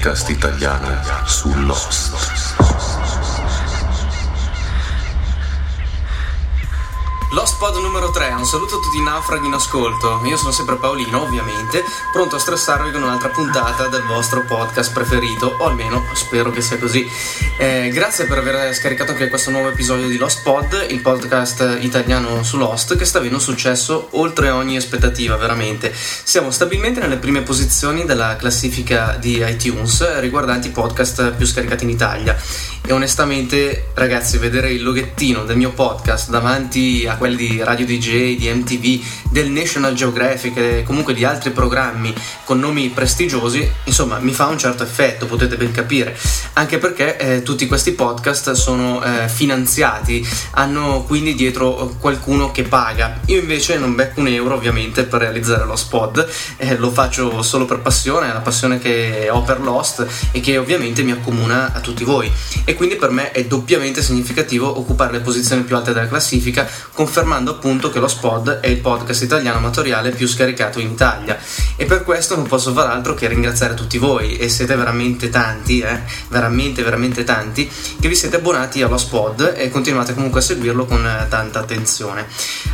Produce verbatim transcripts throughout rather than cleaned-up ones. podcast italiano su Lost. Lost Pod numero tre, un saluto a tutti i naufraghi in ascolto. Io sono sempre Paolino, ovviamente, pronto a stressarvi con un'altra puntata del vostro podcast preferito, o almeno spero che sia così. Eh, grazie per aver scaricato anche questo nuovo episodio di Lost Pod, il podcast italiano su Lost, che sta avendo un successo oltre ogni aspettativa, veramente. Siamo stabilmente nelle prime posizioni della classifica di iTunes riguardanti i podcast più scaricati in Italia. E onestamente, ragazzi, vedere il loghettino del mio podcast davanti a quelli di Radio D J, di M T V, del National Geographic e comunque di altri programmi con nomi prestigiosi, insomma, mi fa un certo effetto, potete ben capire, anche perché eh, tutti questi podcast sono eh, finanziati, hanno quindi dietro qualcuno che paga. Io invece non becco un euro, ovviamente, per realizzare Lost Pod, eh, lo faccio solo per passione, è la passione che ho per Lost e che ovviamente mi accomuna a tutti voi, e quindi per me è doppiamente significativo occupare le posizioni più alte della classifica, con confermando appunto che Lost Pod è il podcast italiano amatoriale più scaricato in Italia, e per questo non posso far altro che ringraziare tutti voi, e siete veramente tanti, eh, veramente veramente tanti, che vi siete abbonati a Lost Pod e continuate comunque a seguirlo con tanta attenzione.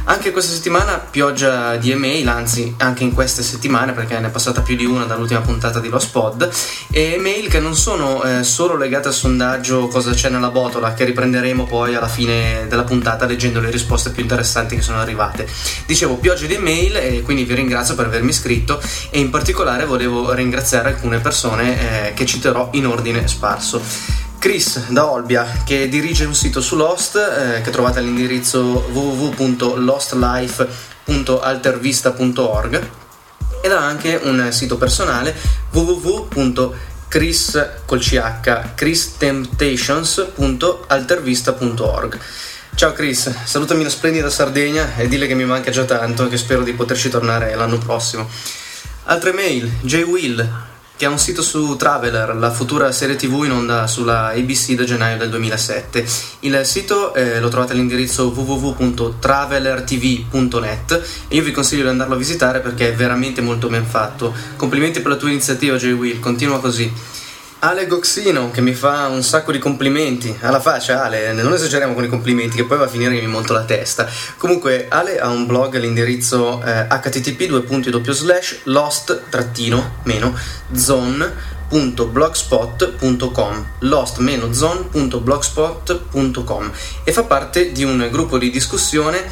Anche questa settimana pioggia di email, anzi anche in queste settimane, perché ne è passata più di una dall'ultima puntata di Lost Pod, e email che non sono eh, solo legate al sondaggio cosa c'è nella botola, che riprenderemo poi alla fine della puntata leggendo le risposte più interessanti che sono arrivate. Dicevo, pioggia di mail, e quindi vi ringrazio per avermi iscritto, e in particolare volevo ringraziare alcune persone eh, che citerò in ordine sparso. Chris da Olbia, che dirige un sito su Lost eh, che trovate all'indirizzo w w w punto lost life punto altervista punto org, ed ha anche un sito personale w w w punto Chris Christemptations punto altervista punto org. Ciao Chris, salutami la splendida Sardegna e dille che mi manca già tanto e che spero di poterci tornare l'anno prossimo. Altre mail, Jay Will, che ha un sito su Traveler, la futura serie tv in onda sulla A B C da gennaio del duemilasette. Il sito eh, lo trovate all'indirizzo w w w punto travelertv punto net, e io vi consiglio di andarlo a visitare perché è veramente molto ben fatto. Complimenti per la tua iniziativa, Jay Will, continua così. Ale Goxino, che mi fa un sacco di complimenti. Alla faccia, Ale, non esageriamo con i complimenti, che poi va a finire che mi monto la testa. Comunque, Ale ha un blog all'indirizzo eh, h t t p due punti slash lost trattino meno zone punto blogspot punto com, lost dash zone punto blogspot punto com, e fa parte di un gruppo di discussione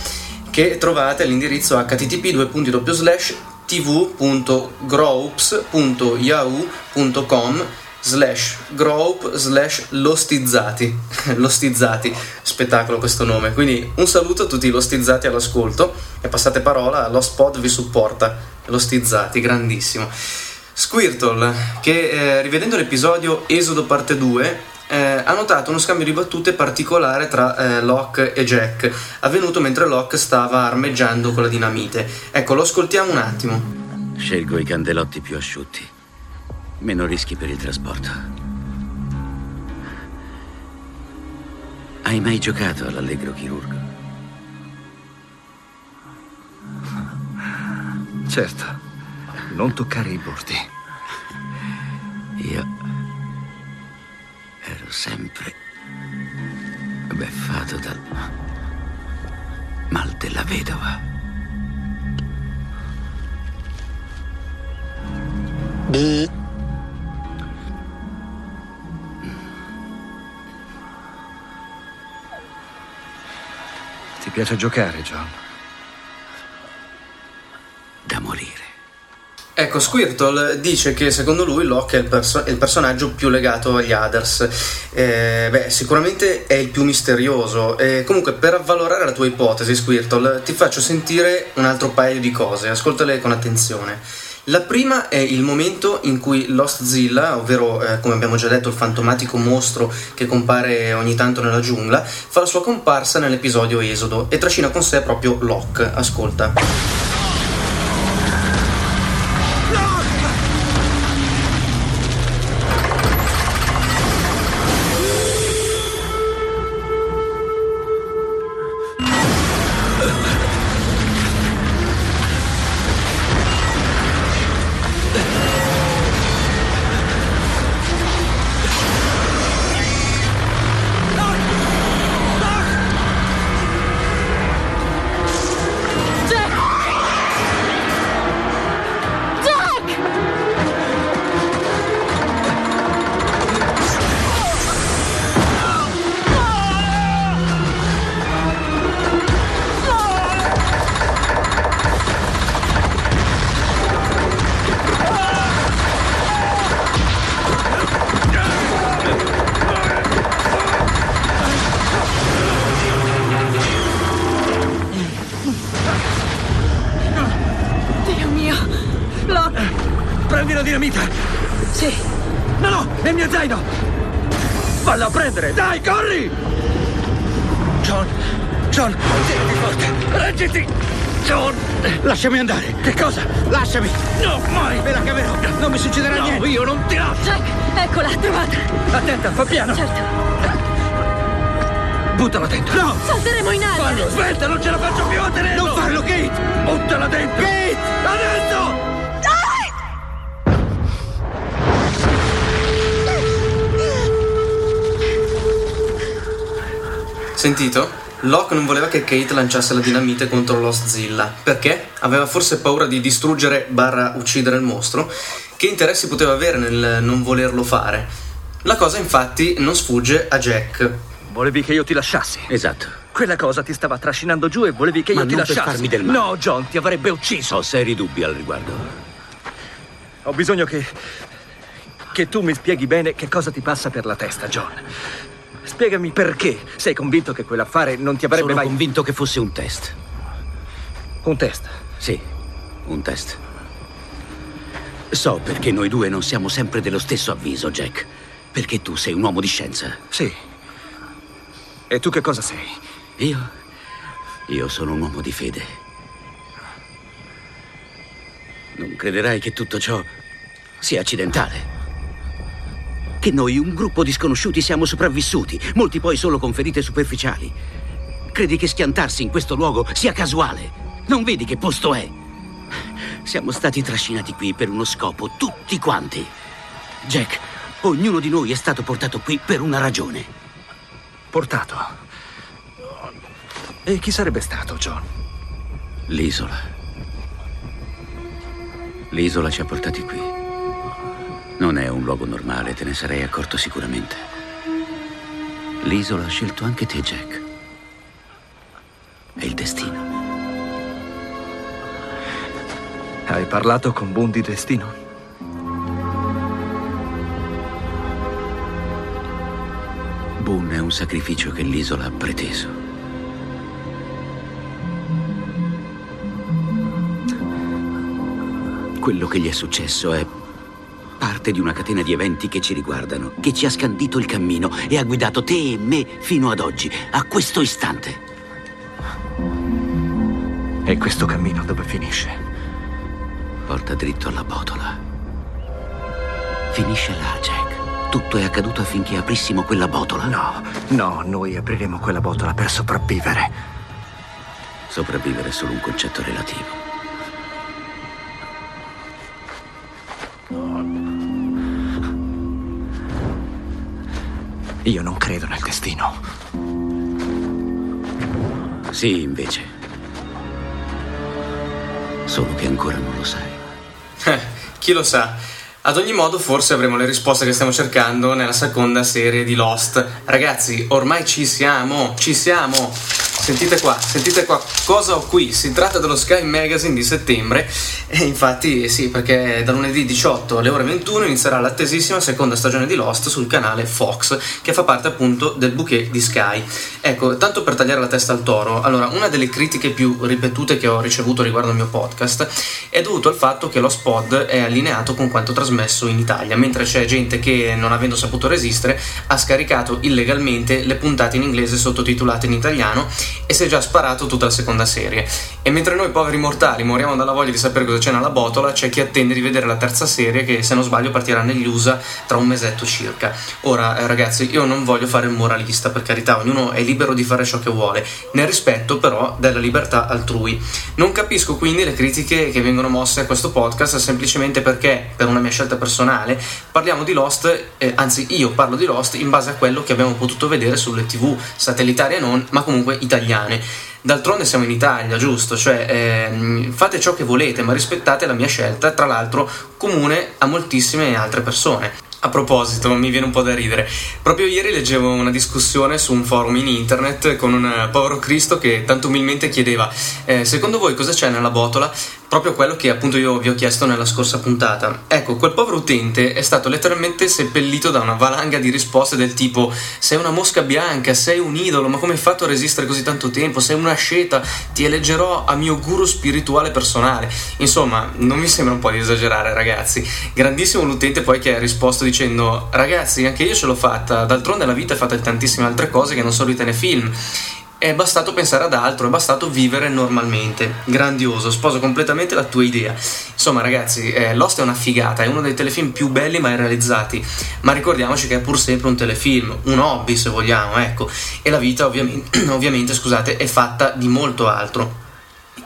che trovate all'indirizzo h t t p due punti slash t v punto groups punto yahoo punto com slash group slash lostizzati. Lostizzati, spettacolo questo nome. Quindi un saluto a tutti i lostizzati all'ascolto, e passate parola, Lost Pod vi supporta. Lostizzati, grandissimo. Squirtle, che eh, rivedendo l'episodio Esodo parte due Eh, ha notato uno scambio di battute particolare tra eh, Locke e Jack, avvenuto mentre Locke stava armeggiando con la dinamite. Ecco, lo ascoltiamo un attimo. Scelgo i candelotti più asciutti, meno rischi per il trasporto. Hai mai giocato all'allegro chirurgo? Certo, non toccare i bordi. Io ero sempre beffato dal mal della vedova. B- Ti piace giocare, John? Da morire. Ecco, Squirtle dice che secondo lui Locke è il, perso- è il personaggio più legato agli Others. Eh, beh, sicuramente è il più misterioso. Eh, comunque, per avvalorare la tua ipotesi, Squirtle, ti faccio sentire un altro paio di cose. Ascoltale con attenzione. La prima è il momento in cui Lostzilla, ovvero eh, come abbiamo già detto il fantomatico mostro che compare ogni tanto nella giungla, fa la sua comparsa nell'episodio Esodo e trascina con sé proprio Locke. Ascolta. Prendi la dinamita! Sì! No, no! È il mio zaino! Valla a prendere! Dai, corri! John! John! Tieniti forte! Reggiti! John! Lasciami andare! Che cosa? Lasciami! No, mai! Me la caverò! Non mi succederà no, niente! Io non ti lascio! Jack! Eccola, trovata! Attenta, fa piano! Certo! Buttala dentro! No! Salteremo in aria! Fallo, svelta, non ce la faccio più a tenerlo! Non farlo, Kate! Buttala dentro! Kate! Adesso! Dai! Sentito? Locke non voleva che Kate lanciasse la dinamite contro Lostzilla, perché aveva forse paura di distruggere barra uccidere il mostro. Che interessi poteva avere nel non volerlo fare? La cosa infatti non sfugge a Jack. Volevi che io ti lasciassi. Esatto. Quella cosa ti stava trascinando giù e volevi che io Ma ti lasciassi. Ma non per farmi del male. No, John, ti avrebbe ucciso. Ho seri dubbi al riguardo. Ho bisogno che... che tu mi spieghi bene che cosa ti passa per la testa, John. Spiegami perché sei convinto che quell'affare non ti avrebbe Sono mai... Sono convinto che fosse un test. Un test? Sì, un test. So perché noi due non siamo sempre dello stesso avviso, Jack. Perché tu sei un uomo di scienza. Sì. E tu che cosa sei? Io? Io sono un uomo di fede. Non crederai che tutto ciò sia accidentale. Che noi, un gruppo di sconosciuti, siamo sopravvissuti, molti poi solo con ferite superficiali. Credi che schiantarsi in questo luogo sia casuale? Non vedi che posto è? Siamo stati trascinati qui per uno scopo, tutti quanti. Jack, ognuno di noi è stato portato qui per una ragione. Portato. E chi sarebbe stato, John? L'isola. L'isola ci ha portati qui. Non è un luogo normale, te ne sarei accorto sicuramente. L'isola ha scelto anche te, Jack. È il destino. Hai parlato con Boone di destino? Boone è un sacrificio che l'isola ha preteso. Quello che gli è successo è parte di una catena di eventi che ci riguardano, che ci ha scandito il cammino e ha guidato te e me fino ad oggi, a questo istante. E questo cammino dove finisce? Porta dritto alla botola. Finisce là, Jack. Tutto è accaduto affinché aprissimo quella botola. No, no, noi apriremo quella botola per sopravvivere. Sopravvivere è solo un concetto relativo. Io non credo nel destino. Sì, invece. Solo che ancora non lo sai. Eh, chi lo sa? Ad ogni modo, forse avremo le risposte che stiamo cercando nella seconda serie di Lost. Ragazzi, ormai ci siamo, ci siamo! Sentite qua, sentite qua, cosa ho qui? Si tratta dello Sky Magazine di settembre, e infatti sì, perché da lunedì diciotto alle ore ventuno inizierà l'attesissima seconda stagione di Lost sul canale Fox, che fa parte appunto del bouquet di Sky. Ecco, tanto per tagliare la testa al toro, allora, una delle critiche più ripetute che ho ricevuto riguardo al mio podcast è dovuto al fatto che Lost Pod è allineato con quanto trasmesso in Italia, mentre c'è gente che, non avendo saputo resistere, ha scaricato illegalmente le puntate in inglese sottotitolate in italiano e si è già sparato tutta la seconda serie. E mentre noi poveri mortali moriamo dalla voglia di sapere cosa c'è nella botola, c'è chi attende di vedere la terza serie che, se non sbaglio, partirà negli U S A tra un mesetto circa. Ora ragazzi, io non voglio fare il moralista, per carità, ognuno è libero di fare ciò che vuole, nel rispetto però della libertà altrui. Non capisco quindi le critiche che vengono mosse a questo podcast semplicemente perché, per una mia scelta personale, parliamo di Lost, eh, anzi io parlo di Lost in base a quello che abbiamo potuto vedere sulle tv satellitari e non, ma comunque italiane. italiane. D'altronde siamo in Italia, giusto? Cioè, eh, fate ciò che volete, ma rispettate la mia scelta, tra l'altro comune a moltissime altre persone. A proposito, mi viene un po' da ridere. Proprio ieri leggevo una discussione su un forum in internet con un povero Cristo che tanto umilmente chiedeva eh, secondo voi cosa c'è nella botola? proprio quello che appunto io vi ho chiesto nella scorsa puntata. Ecco, quel povero utente è stato letteralmente seppellito da una valanga di risposte del tipo: sei una mosca bianca, sei un idolo, ma come hai fatto a resistere così tanto tempo, sei una asceta, ti eleggerò a mio guru spirituale personale. Insomma, non mi sembra un po' di esagerare, ragazzi. Grandissimo l'utente poi che ha risposto dicendo: ragazzi, anche io ce l'ho fatta, d'altronde la vita è fatta di tantissime altre cose che non sono ritenute film. È bastato pensare ad altro, è bastato vivere normalmente. Grandioso, sposo completamente la tua idea. Insomma ragazzi, eh, Lost è una figata, è uno dei telefilm più belli mai realizzati, ma ricordiamoci che è pur sempre un telefilm, un hobby se vogliamo, ecco, e la vita ovviamente, ovviamente scusate, è fatta di molto altro.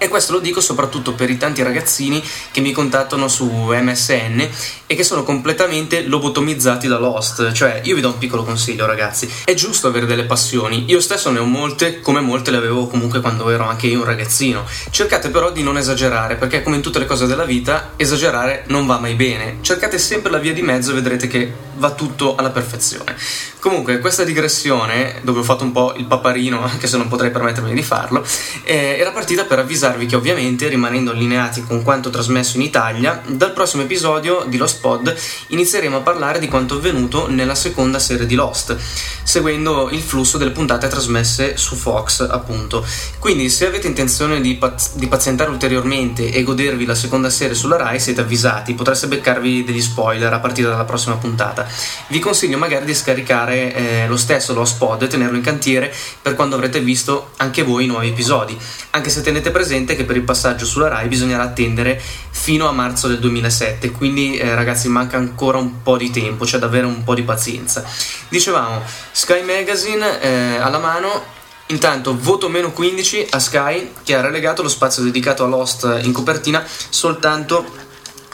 E questo lo dico soprattutto per i tanti ragazzini che mi contattano su M S N e che sono completamente lobotomizzati da Lost. Cioè, io vi do un piccolo consiglio, ragazzi: è giusto avere delle passioni, io stesso ne ho molte, come molte le avevo comunque quando ero anche io un ragazzino. Cercate però di non esagerare, perché come in tutte le cose della vita esagerare non va mai bene. Cercate sempre la via di mezzo e vedrete che va tutto alla perfezione. Comunque, questa digressione, dove ho fatto un po' il paparino, anche se non potrei permettermi di farlo, eh, era partita per avvisare che ovviamente, rimanendo allineati con quanto trasmesso in Italia, dal prossimo episodio di Lost Pod inizieremo a parlare di quanto avvenuto nella seconda serie di Lost, seguendo il flusso delle puntate trasmesse su Fox, appunto. Quindi se avete intenzione di, paz- di pazientare ulteriormente e godervi la seconda serie sulla Rai, siete avvisati, potreste beccarvi degli spoiler a partire dalla prossima puntata. Vi consiglio magari di scaricare eh, lo stesso Lost Pod e tenerlo in cantiere per quando avrete visto anche voi i nuovi episodi, anche se tenete presente che per il passaggio sulla Rai bisognerà attendere fino a marzo del duemilasette, quindi eh, ragazzi manca ancora un po' di tempo, c'è cioè davvero un po' di pazienza. Dicevamo, Sky Magazine eh, alla mano. Intanto voto meno quindici a Sky, che ha relegato lo spazio dedicato a Lost in copertina soltanto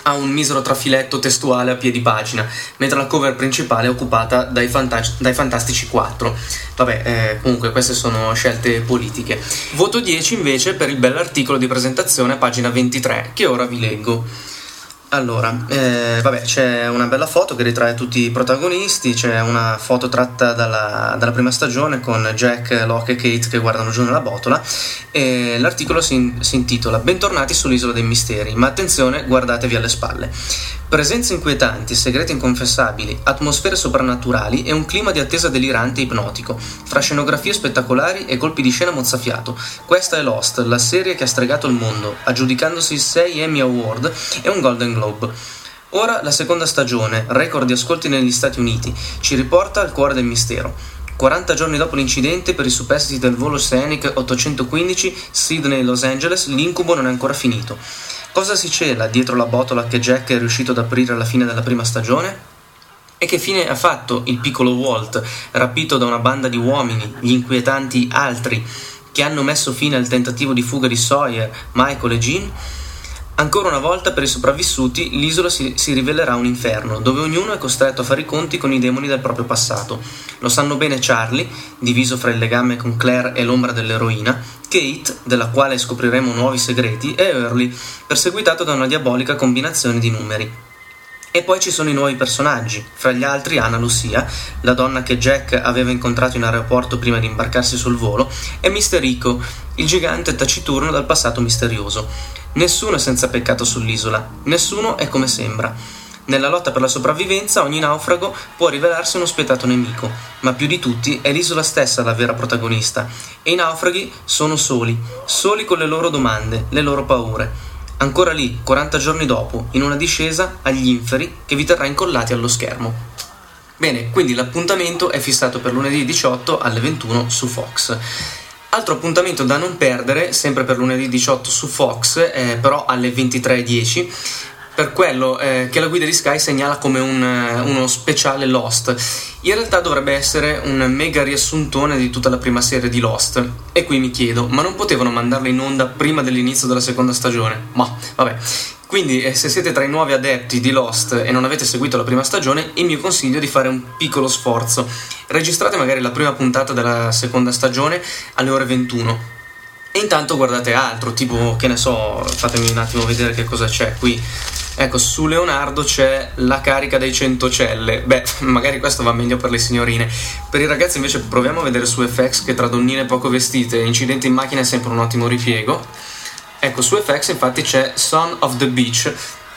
a un misero trafiletto testuale a piedi pagina, mentre la cover principale è occupata dai, fanta- dai Fantastici quattro. Vabbè, eh, comunque queste sono scelte politiche. Voto dieci invece per il bell'articolo di presentazione a pagina ventitré, che ora vi leggo. Allora, eh, vabbè, c'è una bella foto che ritrae tutti i protagonisti, c'è una foto tratta dalla, dalla prima stagione con Jack, Locke e Kate che guardano giù nella botola, e l'articolo si, si intitola "Bentornati sull'isola dei misteri, ma attenzione, guardatevi alle spalle. Presenze inquietanti, segreti inconfessabili, atmosfere soprannaturali e un clima di attesa delirante e ipnotico, fra scenografie spettacolari e colpi di scena mozzafiato. Questa è Lost, la serie che ha stregato il mondo, aggiudicandosi sei Emmy Award e un Golden Globe. Ora la seconda stagione, record di ascolti negli Stati Uniti, ci riporta al cuore del mistero. quaranta giorni dopo l'incidente per i superstiti del volo Oceanic ottocentoquindici Sydney-Los Angeles, l'incubo non è ancora finito. Cosa si cela dietro la botola che Jack è riuscito ad aprire alla fine della prima stagione? E che fine ha fatto il piccolo Walt, rapito da una banda di uomini, gli inquietanti altri, che hanno messo fine al tentativo di fuga di Sawyer, Michael e Jean? Ancora una volta per i sopravvissuti l'isola si, si rivelerà un inferno, dove ognuno è costretto a fare i conti con i demoni del proprio passato. Lo sanno bene Charlie, diviso fra il legame con Claire e l'ombra dell'eroina, Kate, della quale scopriremo nuovi segreti, e Early, perseguitato da una diabolica combinazione di numeri. E poi ci sono i nuovi personaggi, fra gli altri Anna Lucia, la donna che Jack aveva incontrato in aeroporto prima di imbarcarsi sul volo, e mister Rico, il gigante taciturno dal passato misterioso. Nessuno è senza peccato sull'isola, nessuno è come sembra. Nella lotta per la sopravvivenza ogni naufrago può rivelarsi uno spietato nemico, ma più di tutti è l'isola stessa la vera protagonista, e i naufraghi sono soli, soli con le loro domande, le loro paure. Ancora lì, quaranta giorni dopo, in una discesa agli inferi che vi terrà incollati allo schermo. Bene, quindi l'appuntamento è fissato per lunedì diciotto alle ventuno su Fox. Altro appuntamento da non perdere, sempre per lunedì diciotto su Fox, eh, però alle ventitré e dieci, per quello eh, che la guida di Sky segnala come un, uno speciale Lost. In realtà dovrebbe essere un mega riassuntone di tutta la prima serie di Lost. E qui mi chiedo, ma non potevano mandarla in onda prima dell'inizio della seconda stagione? Ma, vabbè. Quindi, se siete tra i nuovi adepti di Lost e non avete seguito la prima stagione, il mio consiglio è di fare un piccolo sforzo. Registrate magari la prima puntata della seconda stagione alle ore ventuno. E intanto guardate altro, tipo, che ne so, fatemi un attimo vedere che cosa c'è qui. Ecco, su Leonardo c'è la carica dei centocelle. Beh, magari questo va meglio per le signorine. Per i ragazzi invece proviamo a vedere su F X, che tra donnine poco vestite e incidenti in macchina è sempre un ottimo ripiego. Ecco, su F X infatti c'è Son of the Beach,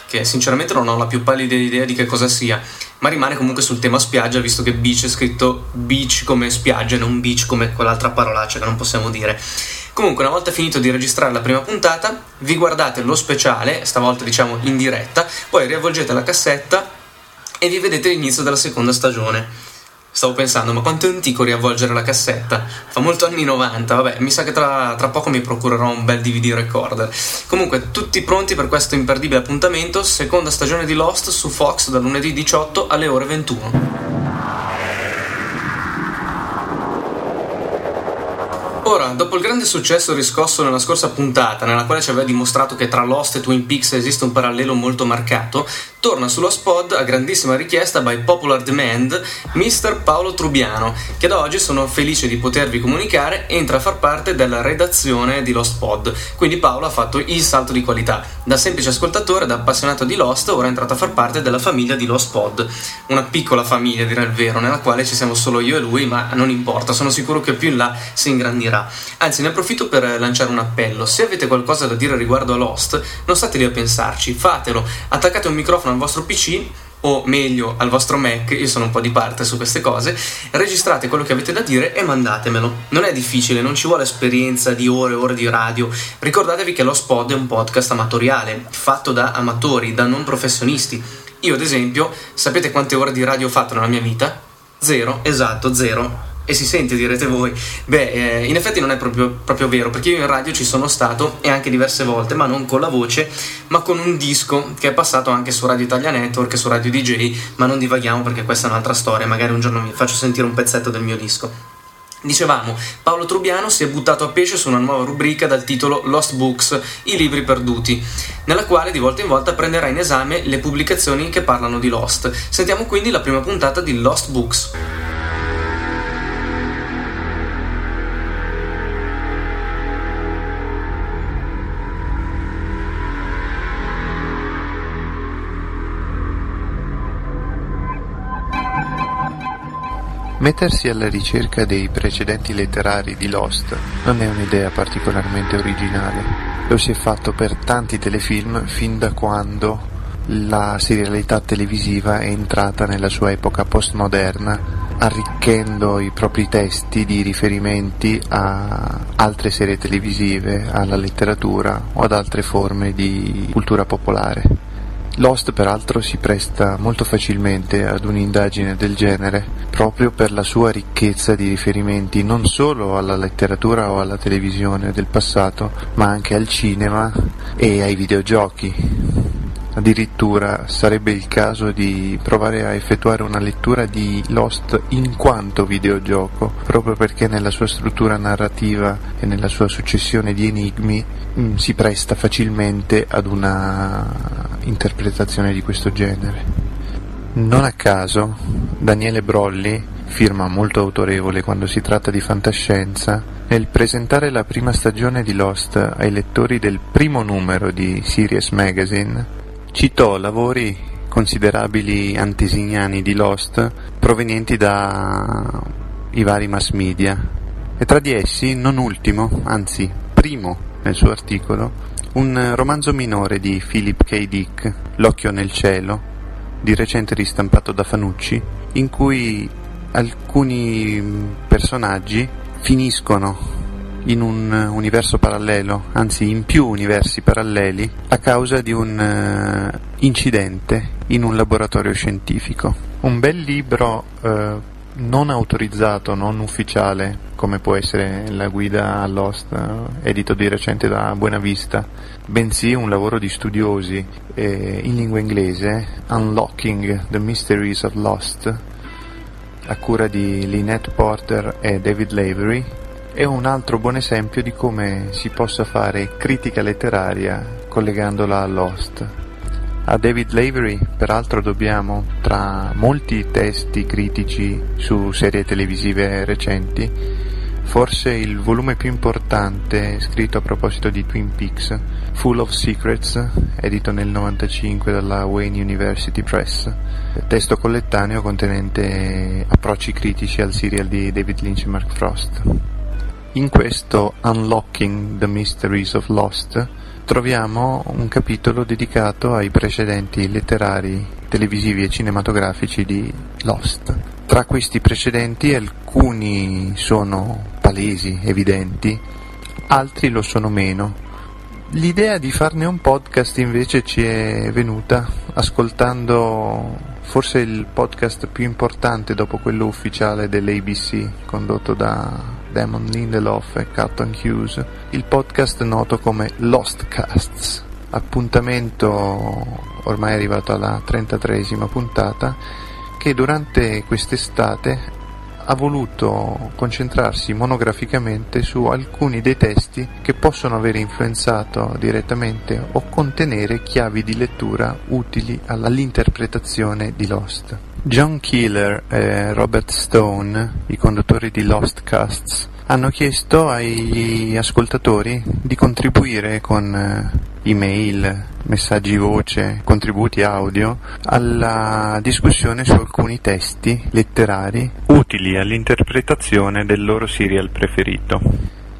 che sinceramente non ho la più pallida idea di che cosa sia, ma rimane comunque sul tema spiaggia, visto che beach è scritto beach come spiaggia e non beach come quell'altra parolaccia che non possiamo dire. Comunque, una volta finito di registrare la prima puntata, vi guardate lo speciale, stavolta diciamo in diretta, poi riavvolgete la cassetta e vi vedete l'inizio della seconda stagione. Stavo pensando, ma quanto è antico riavvolgere la cassetta, fa molto anni novanta, vabbè, mi sa che tra, tra poco mi procurerò un bel D V D recorder. Comunque, tutti pronti per questo imperdibile appuntamento, seconda stagione di Lost su Fox dal lunedì diciotto alle ore ventuno. Ora, dopo il grande successo riscosso nella scorsa puntata, nella quale ci aveva dimostrato che tra Lost e Twin Peaks esiste un parallelo molto marcato, torna su Lost Pod, a grandissima richiesta by popular demand, mister Paolo Trubiano, che da oggi sono felice di potervi comunicare entra a far parte della redazione di Lost Pod. Quindi Paolo ha fatto il salto di qualità. Da semplice ascoltatore, da appassionato di Lost, ora è entrato a far parte della famiglia di Lost Pod. Una piccola famiglia, direi il vero, nella quale ci siamo solo io e lui, ma non importa, sono sicuro che più in là si ingrandirà. Anzi, ne approfitto per lanciare un appello: se avete qualcosa da dire riguardo a Lost, non state lì a pensarci, fatelo, attaccate un microfono al vostro P C, o meglio al vostro Mac, io sono un po' di parte su queste cose, registrate quello che avete da dire e mandatemelo. Non è difficile, non ci vuole esperienza di ore e ore di radio. Ricordatevi che Lost Pod è un podcast amatoriale, fatto da amatori, da non professionisti. Io ad esempio, sapete quante ore di radio ho fatto nella mia vita? Zero, esatto, zero. E si sente, direte voi. Beh, eh, in effetti non è proprio, proprio vero, perché io in radio ci sono stato, e anche diverse volte, ma non con la voce, ma con un disco che è passato anche su Radio Italia Network e su Radio D J, ma non divaghiamo perché questa è un'altra storia, magari un giorno vi faccio sentire un pezzetto del mio disco. Dicevamo, Paolo Trubiano si è buttato a pesce su una nuova rubrica dal titolo Lost Books, i libri perduti, nella quale di volta in volta prenderà in esame le pubblicazioni che parlano di Lost. Sentiamo quindi la prima puntata di Lost Books. Mettersi alla ricerca dei precedenti letterari di Lost non è un'idea particolarmente originale, lo si è fatto per tanti telefilm fin da quando la serialità televisiva è entrata nella sua epoca postmoderna, arricchendo i propri testi di riferimenti a altre serie televisive, alla letteratura o ad altre forme di cultura popolare. Lost peraltro si presta molto facilmente ad un'indagine del genere proprio per la sua ricchezza di riferimenti non solo alla letteratura o alla televisione del passato, ma anche al cinema e ai videogiochi. Addirittura sarebbe il caso di provare a effettuare una lettura di Lost in quanto videogioco, proprio perché nella sua struttura narrativa e nella sua successione di enigmi mh, si presta facilmente ad una interpretazione di questo genere. Non a caso Daniele Brolli, firma molto autorevole quando si tratta di fantascienza, nel presentare la prima stagione di Lost ai lettori del primo numero di Sirius Magazine, citò lavori considerabili antesignani di Lost provenienti da i vari mass media e tra di essi non ultimo, anzi primo nel suo articolo, un romanzo minore di Philip K. Dick, L'occhio nel cielo, di recente ristampato da Fanucci, in cui alcuni personaggi finiscono in un universo parallelo, anzi in più universi paralleli, a causa di un uh, incidente in un laboratorio scientifico. Un bel libro uh, non autorizzato, non ufficiale, come può essere la guida a Lost, uh, edito di recente da Buena Vista, bensì un lavoro di studiosi eh, in lingua inglese, Unlocking the Mysteries of Lost, a cura di Lynette Porter e David Lavery, è un altro buon esempio di come si possa fare critica letteraria collegandola a Lost. A David Lavery, peraltro, dobbiamo, tra molti testi critici su serie televisive recenti, forse il volume più importante scritto a proposito di Twin Peaks, Full of Secrets, edito nel novantacinque dalla Wayne University Press, testo collettaneo contenente approcci critici al serial di David Lynch e Mark Frost. In questo Unlocking the Mysteries of Lost troviamo un capitolo dedicato ai precedenti letterari, televisivi e cinematografici di Lost. Tra questi precedenti alcuni sono palesi, evidenti, altri lo sono meno. L'idea di farne un podcast invece ci è venuta ascoltando forse il podcast più importante dopo quello ufficiale dell'A B C condotto da Damon Lindelof e Carlton Hughes, il podcast noto come Lost Casts, appuntamento ormai arrivato alla trentatreesima puntata, che durante quest'estate ha voluto concentrarsi monograficamente su alcuni dei testi che possono aver influenzato direttamente o contenere chiavi di lettura utili all'interpretazione di Lost. John Keeler e Robert Stone, i conduttori di Lost Casts, hanno chiesto agli ascoltatori di contribuire con email, messaggi voce, contributi audio alla discussione su alcuni testi letterari utili all'interpretazione del loro serial preferito.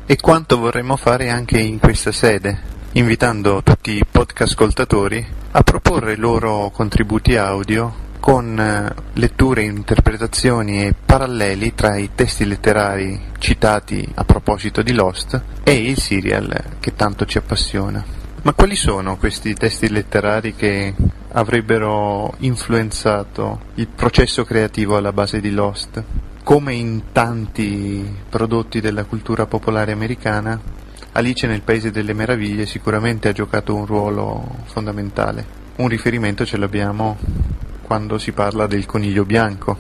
E quanto vorremmo fare anche in questa sede, invitando tutti i podcastcoltatori a proporre i loro contributi audio con letture, interpretazioni e paralleli tra i testi letterari citati a proposito di Lost e il serial che tanto ci appassiona. Ma quali sono questi testi letterari che avrebbero influenzato il processo creativo alla base di Lost? Come in tanti prodotti della cultura popolare americana, Alice nel Paese delle Meraviglie sicuramente ha giocato un ruolo fondamentale. Un riferimento ce l'abbiamo quando si parla del Coniglio Bianco,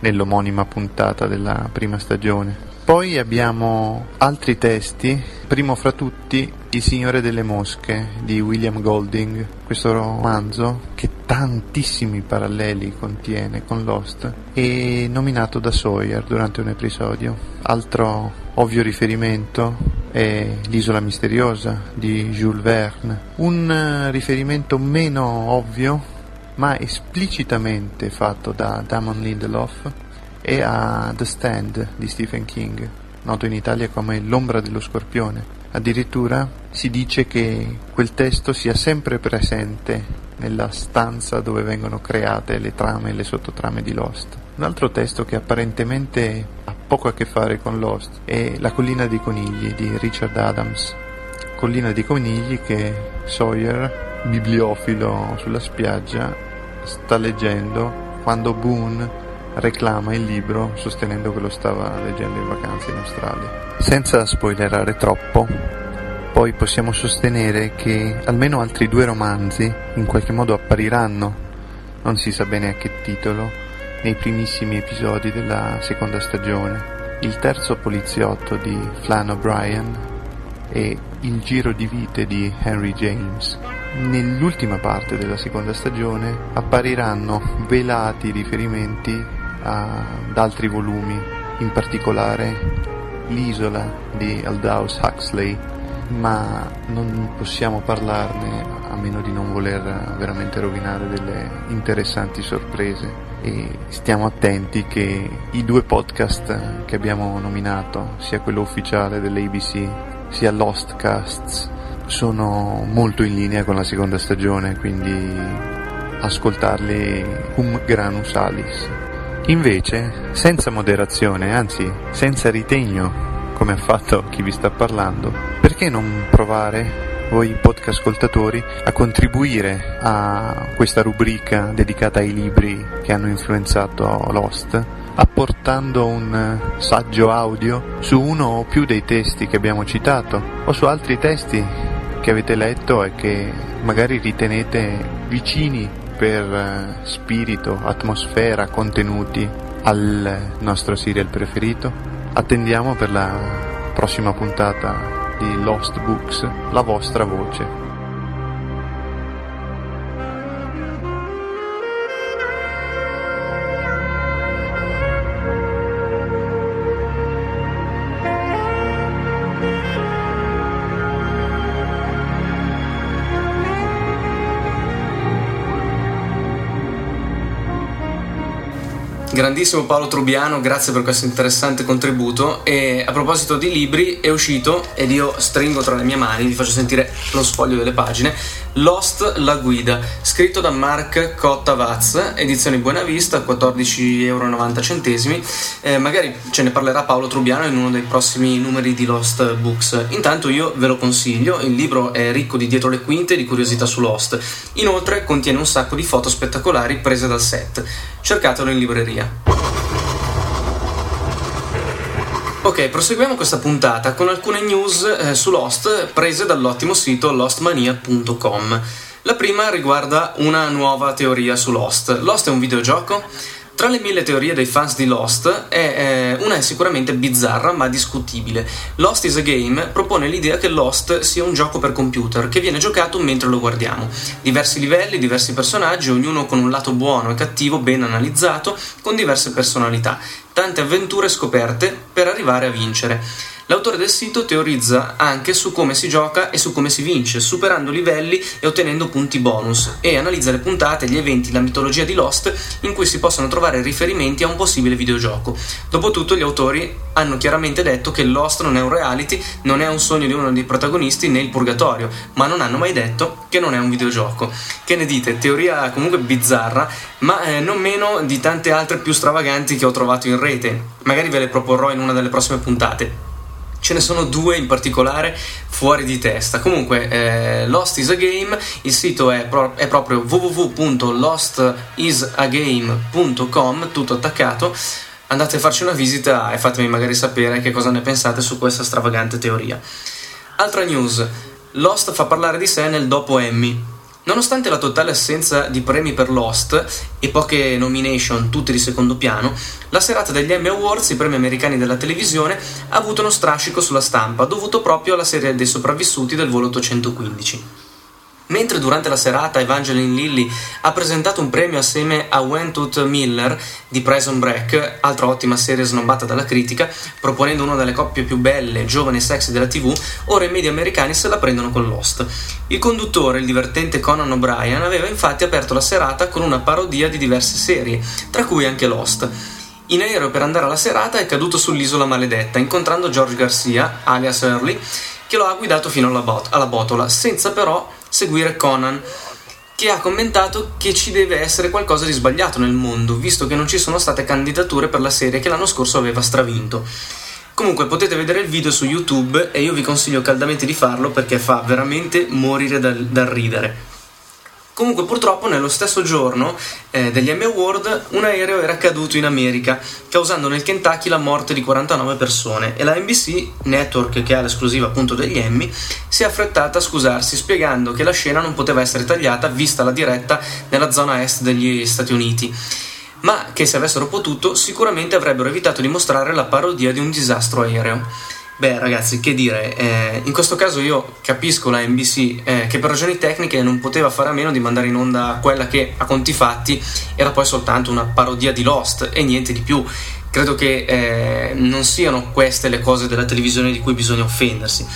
nell'omonima puntata della prima stagione. Poi abbiamo altri testi, primo fra tutti Il Signore delle Mosche di William Golding, questo romanzo che tantissimi paralleli contiene con Lost e nominato da Sawyer durante un episodio. Altro ovvio riferimento è L'isola misteriosa di Jules Verne, un riferimento meno ovvio ma esplicitamente fatto da Damon Lindelof e a The Stand di Stephen King, noto in Italia come L'ombra dello scorpione. Addirittura si dice che quel testo sia sempre presente nella stanza dove vengono create le trame e le sottotrame di Lost. Un altro testo che apparentemente ha poco a che fare con Lost è La collina dei conigli di Richard Adams. Collina dei conigli che Sawyer, bibliofilo sulla spiaggia, sta leggendo quando Boone reclama il libro sostenendo che lo stava leggendo in vacanza in Australia. Senza spoilerare troppo, poi possiamo sostenere che almeno altri due romanzi in qualche modo appariranno, non si sa bene a che titolo, nei primissimi episodi della seconda stagione. Il terzo poliziotto di Flann O'Brien e Il giro di vite di Henry James. Nell'ultima parte della seconda stagione appariranno velati riferimenti a, ad altri volumi, in particolare L'isola di Aldous Huxley, ma non possiamo parlarne a meno di non voler veramente rovinare delle interessanti sorprese. E stiamo attenti che i due podcast che abbiamo nominato, sia quello ufficiale dell'A B C sia Lost Casts, sono molto in linea con la seconda stagione, quindi ascoltarli cum granus alis. Invece, senza moderazione, anzi senza ritegno, come ha fatto chi vi sta parlando, perché non provare voi podcastcoltatori a contribuire a questa rubrica dedicata ai libri che hanno influenzato Lost, apportando un saggio audio su uno o più dei testi che abbiamo citato o su altri testi che avete letto e che magari ritenete vicini per spirito, atmosfera, contenuti al nostro serial preferito. Attendiamo per la prossima puntata di Lost Books la vostra voce. Grandissimo Paolo Trubiano, grazie per questo interessante contributo. E a proposito di libri, è uscito, ed io stringo tra le mie mani, vi faccio sentire lo sfoglio delle pagine, Lost la guida, scritto da Mark Cotta Vaz, edizione Buenavista, quattordici euro e novanta centesimi. Eh, magari ce ne parlerà Paolo Trubiano in uno dei prossimi numeri di Lost Books. Intanto io ve lo consiglio, il libro è ricco di dietro le quinte e di curiosità su Lost. Inoltre contiene un sacco di foto spettacolari prese dal set. Cercatelo in libreria. Ok, proseguiamo questa puntata con alcune news eh, su Lost prese dall'ottimo sito lost mania punto com. La prima riguarda una nuova teoria su Lost. Lost è un videogioco? Tra le mille teorie dei fans di Lost, è, eh, una è sicuramente bizzarra ma discutibile. Lost is a Game propone l'idea che Lost sia un gioco per computer, che viene giocato mentre lo guardiamo. Diversi livelli, diversi personaggi, ognuno con un lato buono e cattivo ben analizzato, con diverse personalità. Tante avventure scoperte per arrivare a vincere. L'autore del sito teorizza anche su come si gioca e su come si vince, superando livelli e ottenendo punti bonus, e analizza le puntate, gli eventi, la mitologia di Lost in cui si possono trovare riferimenti a un possibile videogioco. Dopotutto gli autori hanno chiaramente detto che Lost non è un reality, non è un sogno di uno dei protagonisti né il purgatorio, ma non hanno mai detto che non è un videogioco. Che ne dite? Teoria comunque bizzarra, ma eh, non meno di tante altre più stravaganti che ho trovato in rete. Magari ve le proporrò in una delle prossime puntate. Ce ne sono due in particolare fuori di testa. Comunque, eh, Lost is a Game, il sito è, pro- è proprio w w w punto lost is a game punto com, tutto attaccato. Andate a farci una visita e fatemi magari sapere che cosa ne pensate su questa stravagante teoria. Altra news, Lost fa parlare di sé nel dopo Emmy. Nonostante la totale assenza di premi per Lost e poche nomination, tutte di secondo piano, la serata degli Emmy Awards, i premi americani della televisione, ha avuto uno strascico sulla stampa, dovuto proprio alla serie dei sopravvissuti del volo ottocentoquindici. Mentre durante la serata Evangeline Lilly ha presentato un premio assieme a Wentworth Miller di Prison Break, altra ottima serie snobbata dalla critica, proponendo una delle coppie più belle, giovani e sexy della tivù, ora i media americani se la prendono con Lost. Il conduttore, il divertente Conan O'Brien, aveva infatti aperto la serata con una parodia di diverse serie, tra cui anche Lost. In aereo per andare alla serata è caduto sull'isola maledetta, incontrando George Garcia, alias Hurley, che lo ha guidato fino alla, bot- alla botola, senza però seguire Conan, che ha commentato che ci deve essere qualcosa di sbagliato nel mondo, visto che non ci sono state candidature per la serie che l'anno scorso aveva stravinto. Comunque potete vedere il video su YouTube e io vi consiglio caldamente di farlo perché fa veramente morire dal, dal ridere. Comunque purtroppo nello stesso giorno eh, degli Emmy Award un aereo era caduto in America, causando nel Kentucky la morte di quarantanove persone, e la N B C, network che ha l'esclusiva appunto degli Emmy, si è affrettata a scusarsi spiegando che la scena non poteva essere tagliata vista la diretta nella zona est degli Stati Uniti, ma che se avessero potuto sicuramente avrebbero evitato di mostrare la parodia di un disastro aereo. Beh ragazzi, che dire, eh, in questo caso io capisco la N B C eh, che per ragioni tecniche non poteva fare a meno di mandare in onda quella che a conti fatti era poi soltanto una parodia di Lost e niente di più. Credo che eh, non siano queste le cose della televisione di cui bisogna offendersi.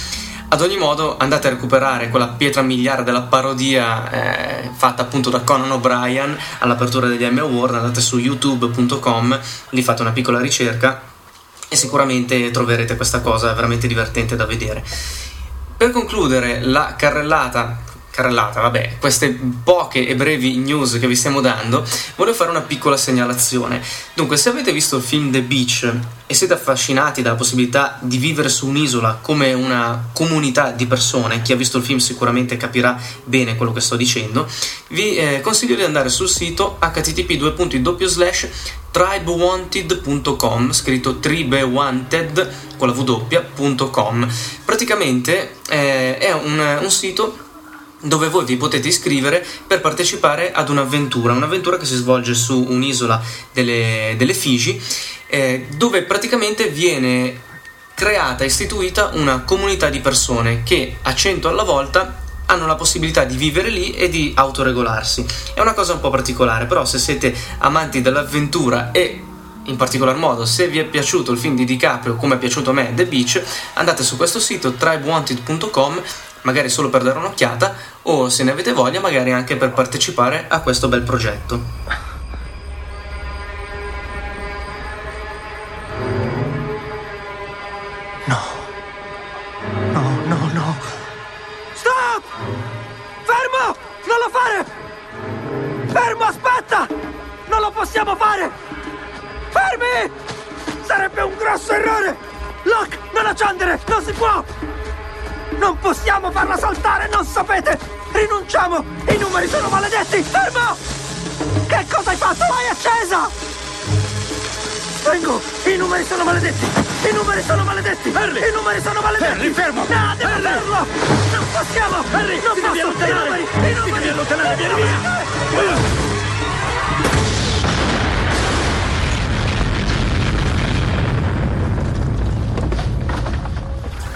Ad ogni modo andate a recuperare quella pietra miliare della parodia eh, fatta appunto da Conan O'Brien all'apertura degli Emmy Award, andate su youtube punto com, lì fate una piccola ricerca e sicuramente troverete questa cosa veramente divertente da vedere. Per concludere la carrellata, carrellata, vabbè, queste poche e brevi news che vi stiamo dando, volevo fare una piccola segnalazione. Dunque, se avete visto il film The Beach e siete affascinati dalla possibilità di vivere su un'isola come una comunità di persone, chi ha visto il film sicuramente capirà bene quello che sto dicendo, vi eh, consiglio di andare sul sito h t t p due punti slash slash tribewanted punto com, scritto tribewanted con la w punto com. Praticamente eh, è un, un sito dove voi vi potete iscrivere per partecipare ad un'avventura, un'avventura che si svolge su un'isola delle, delle Figi, eh, dove praticamente viene creata, istituita una comunità di persone che a cento alla volta hanno la possibilità di vivere lì e di autoregolarsi. È una cosa un po' particolare, però se siete amanti dell'avventura e in particolar modo se vi è piaciuto il film di DiCaprio come è piaciuto a me The Beach, andate su questo sito tribewanted punto com, magari solo per dare un'occhiata o se ne avete voglia magari anche per partecipare a questo bel progetto. Aspetta! Non lo possiamo fare! Fermi! Sarebbe un grosso errore! Locke, non accendere! Non si può! Non possiamo farla saltare, non sapete! Rinunciamo! I numeri sono maledetti! Fermo! Che cosa hai fatto? L'hai accesa! Vengo! I numeri sono maledetti! I numeri sono maledetti! Harry. I numeri sono maledetti! Harry, fermo! No, devo Harry. Farlo! Non possiamo! Harry, non posso! I numeri! I numeri! Ti devi allontanare! Vieni via!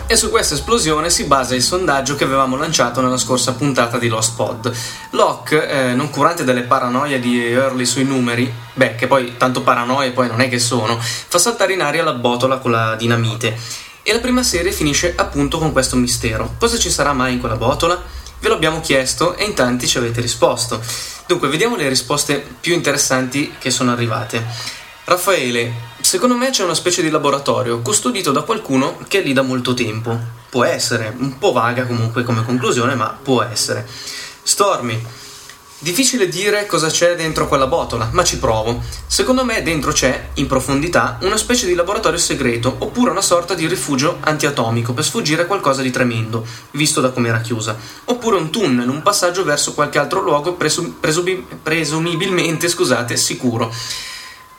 E su questa esplosione si basa il sondaggio che avevamo lanciato nella scorsa puntata di Lost Pod. Locke, eh, non curante delle paranoie di Hurley sui numeri, beh, che poi tanto paranoie poi non è che sono, fa saltare in aria la botola con la dinamite. E la prima serie finisce appunto con questo mistero. Cosa ci sarà mai in quella botola? Ve lo abbiamo chiesto e in tanti ci avete risposto. Dunque, vediamo le risposte più interessanti che sono arrivate. Raffaele: secondo me c'è una specie di laboratorio custodito da qualcuno che è lì da molto tempo. Può essere, un po' vaga comunque come conclusione, ma può essere. Stormy: difficile dire cosa c'è dentro quella botola, ma ci provo. Secondo me dentro c'è, in profondità, una specie di laboratorio segreto, oppure una sorta di rifugio antiatomico per sfuggire a qualcosa di tremendo, visto da come era chiusa. Oppure un tunnel, un passaggio verso qualche altro luogo presum- presum- presumibilmente, scusate, sicuro.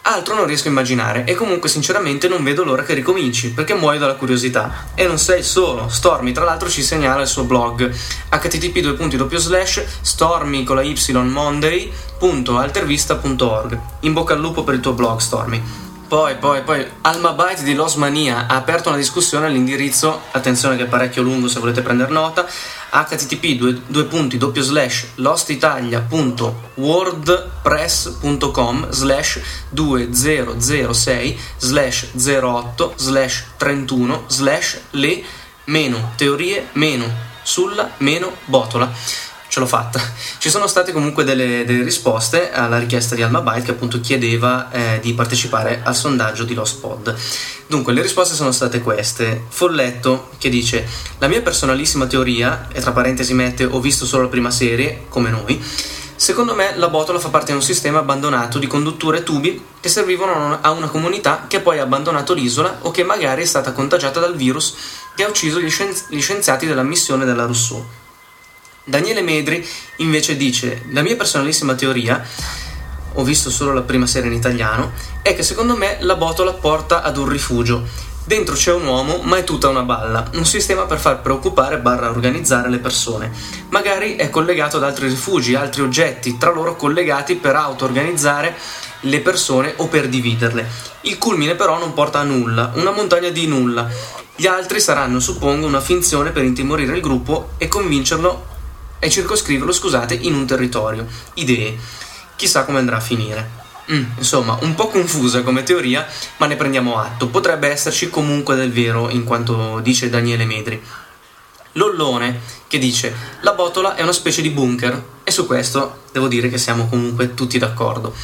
Altro non riesco a immaginare, e comunque sinceramente non vedo l'ora che ricominci, perché muoio dalla curiosità. E non sei solo, Stormy tra l'altro ci segnala il suo blog h t t p due punti slash stormy con la y monday punto altervista punto org. In bocca al lupo per il tuo blog, Stormy. Poi, poi, poi, Alma Byte di Lost Mania ha aperto una discussione all'indirizzo, attenzione che è parecchio lungo se volete prendere nota, h t t p due punti slash lostitalia punto wordpress punto com slash duemilaotto slash zero sei slash zero otto slash tre uno slash le meno teorie meno sulla meno botola. Ce l'ho fatta. Ci sono state comunque delle, delle risposte alla richiesta di Alma Byte, che appunto chiedeva eh, di partecipare al sondaggio di Lost Pod. Dunque, le risposte sono state queste. Folletto, che dice: la mia personalissima teoria, e tra parentesi mette ho visto solo la prima serie, come noi, secondo me la botola fa parte di un sistema abbandonato di condutture e tubi che servivano a una comunità che poi ha abbandonato l'isola, o che magari è stata contagiata dal virus che ha ucciso gli, scienzi- gli scienziati della missione della Rousseau. Daniele Medri invece dice: la mia personalissima teoria, ho visto solo la prima serie in italiano, è che secondo me la botola porta ad un rifugio. Dentro c'è un uomo, ma è tutta una balla, un sistema per far preoccupare barra organizzare le persone. Magari è collegato ad altri rifugi, altri oggetti, tra loro collegati per auto-organizzare le persone o per dividerle. Il culmine però non porta a nulla, una montagna di nulla. Gli altri saranno, suppongo, una finzione per intimorire il gruppo e convincerlo e circoscriverlo, scusate, in un territorio. Idee. Chissà come andrà a finire. Mm, insomma, un po' confusa come teoria, ma ne prendiamo atto. Potrebbe esserci comunque del vero, in quanto dice Daniele Medri. Lollone, che dice: la botola è una specie di bunker. E su questo devo dire che siamo comunque tutti d'accordo.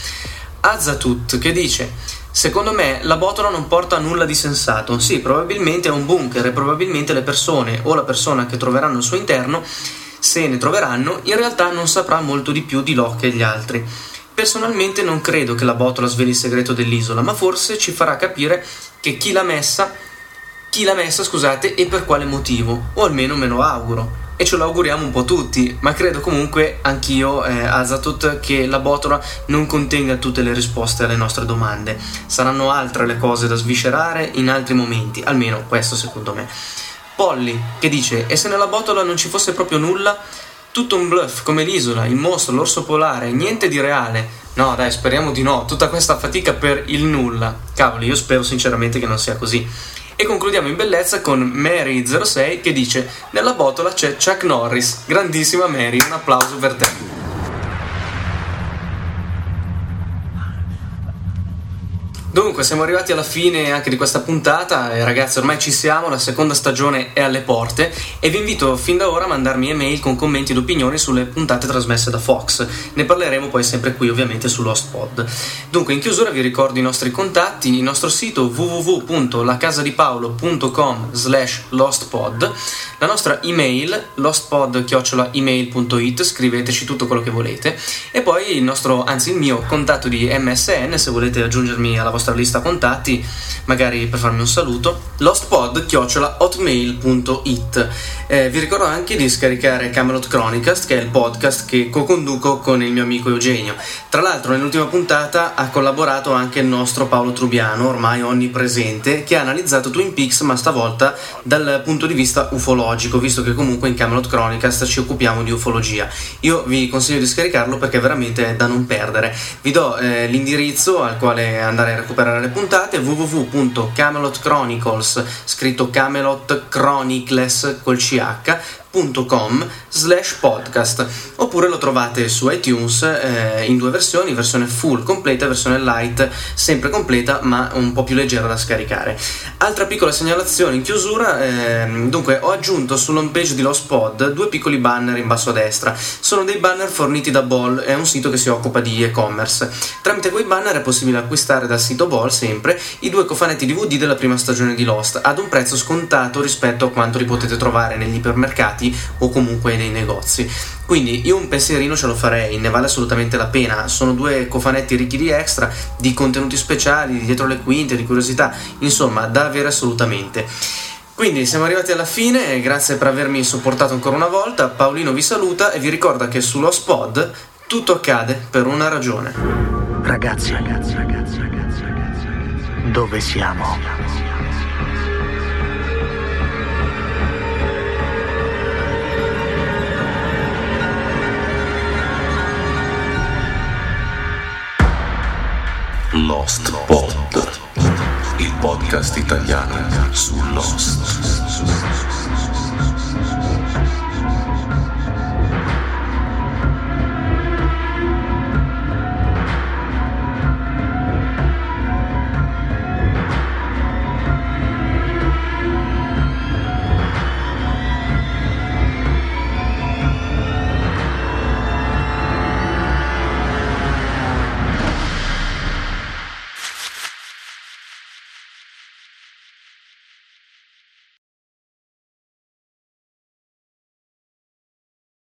Azatut, che dice: secondo me la botola non porta a nulla di sensato. Sì, probabilmente è un bunker e probabilmente le persone o la persona che troveranno al suo interno, se ne troveranno, in realtà non saprà molto di più di Locke e gli altri. Personalmente non credo che la botola sveli il segreto dell'isola, ma forse ci farà capire che chi l'ha messa, chi l'ha messa, scusate, e per quale motivo, o almeno me lo auguro. E ce lo auguriamo un po' tutti, ma credo comunque anch'io, eh, Azatut, che la botola non contenga tutte le risposte alle nostre domande. Saranno altre le cose da sviscerare in altri momenti, almeno questo secondo me. Polly, che dice: e se nella botola non ci fosse proprio nulla? Tutto un bluff, come l'isola, il mostro, l'orso polare, niente di reale. No dai, speriamo di no, tutta questa fatica per il nulla. Cavoli, io spero sinceramente che non sia così. E concludiamo in bellezza con Mary zero sei, che dice: nella botola c'è Chuck Norris. Grandissima Mary, un applauso per te. Dunque, siamo arrivati alla fine anche di questa puntata e ragazzi ormai ci siamo, la seconda stagione è alle porte e vi invito fin da ora a mandarmi email con commenti ed opinioni sulle puntate trasmesse da Fox. Ne parleremo poi sempre qui ovviamente su Lost Pod. Dunque, in chiusura vi ricordo i nostri contatti, il nostro sito w w w punto la casa di paolo punto com slash lost pod, la nostra email lostpod chiocciola email punto it, scriveteci tutto quello che volete, e poi il nostro, anzi il mio contatto di M S N se volete aggiungermi alla vostra lista contatti, magari per farmi un saluto, lostpod chiocciola hotmail punto it. Eh, vi ricordo anche di scaricare Camelot Chronicast, che è il podcast che co-conduco con il mio amico Eugenio. Tra l'altro nell'ultima puntata ha collaborato anche il nostro Paolo Trubiano, ormai onnipresente, che ha analizzato Twin Peaks, ma stavolta dal punto di vista ufologico, visto che comunque in Camelot Chronicast ci occupiamo di ufologia. Io vi consiglio di scaricarlo perché veramente è da non perdere. Vi do eh, l'indirizzo al quale andare a recuperare le puntate, w w w punto camelot chronicles, scritto Camelot Chronicles col ch punto com slash podcast, oppure lo trovate su iTunes eh, in due versioni, versione full completa e versione light, sempre completa ma un po' più leggera da scaricare. Altra piccola segnalazione in chiusura, eh, dunque ho aggiunto sull'home page di Lost Pod due piccoli banner in basso a destra, sono dei banner forniti da Ball, è un sito che si occupa di e-commerce. Tramite quei banner è possibile acquistare dal sito Ball sempre i due cofanetti D V D della prima stagione di Lost ad un prezzo scontato rispetto a quanto li potete trovare negli ipermercati o comunque nei negozi. Quindi io un pensierino ce lo farei, ne vale assolutamente la pena, sono due cofanetti ricchi di extra, di contenuti speciali, di dietro le quinte, di curiosità, insomma da avere assolutamente. Quindi siamo arrivati alla fine, grazie per avermi sopportato ancora una volta, Paolino vi saluta e vi ricorda che su Lost Pod tutto accade per una ragione. Ragazzi, ragazzi, ragazzi, ragazzi, ragazzi, ragazzi, dove siamo? Lost Pod, il podcast italiano su Lost.